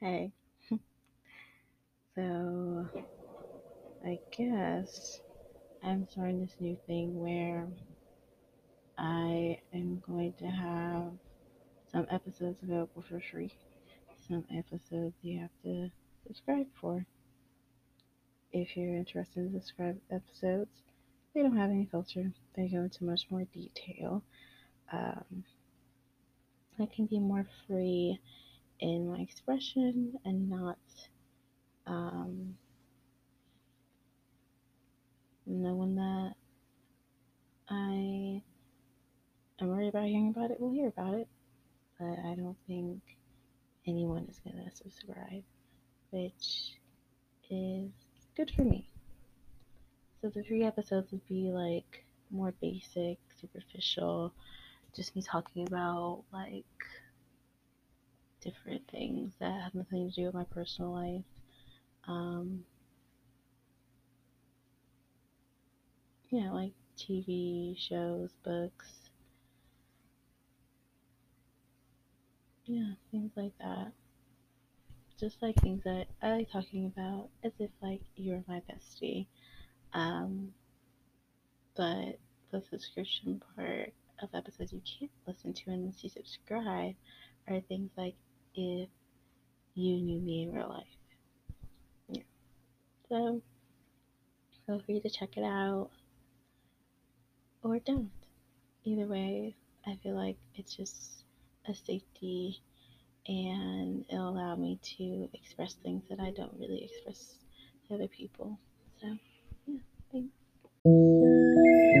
Hey. So I guess I'm starting this new thing where I am going to have some episodes available for free. Some episodes you have to subscribe for. If you're interested in subscribe episodes, they don't have any filter. They go into much more detail. I can be more free in my expression and not, knowing that I am worried about hearing about it, will hear about it. But I don't think anyone is going to subscribe, which is good for me. So the three episodes would be like more basic, superficial, just me talking about like different things that have nothing to do with my personal life. Yeah, like TV shows, books, yeah, things like that. Just like things that I like talking about, as if like you're my bestie. But the subscription part of episodes you can't listen to unless you subscribe are things like if you knew me in real life. Yeah. So feel free to check it out or don't. Either way, I feel like it's just a safety and it'll allow me to express things that I don't really express to other people. So, yeah, thanks.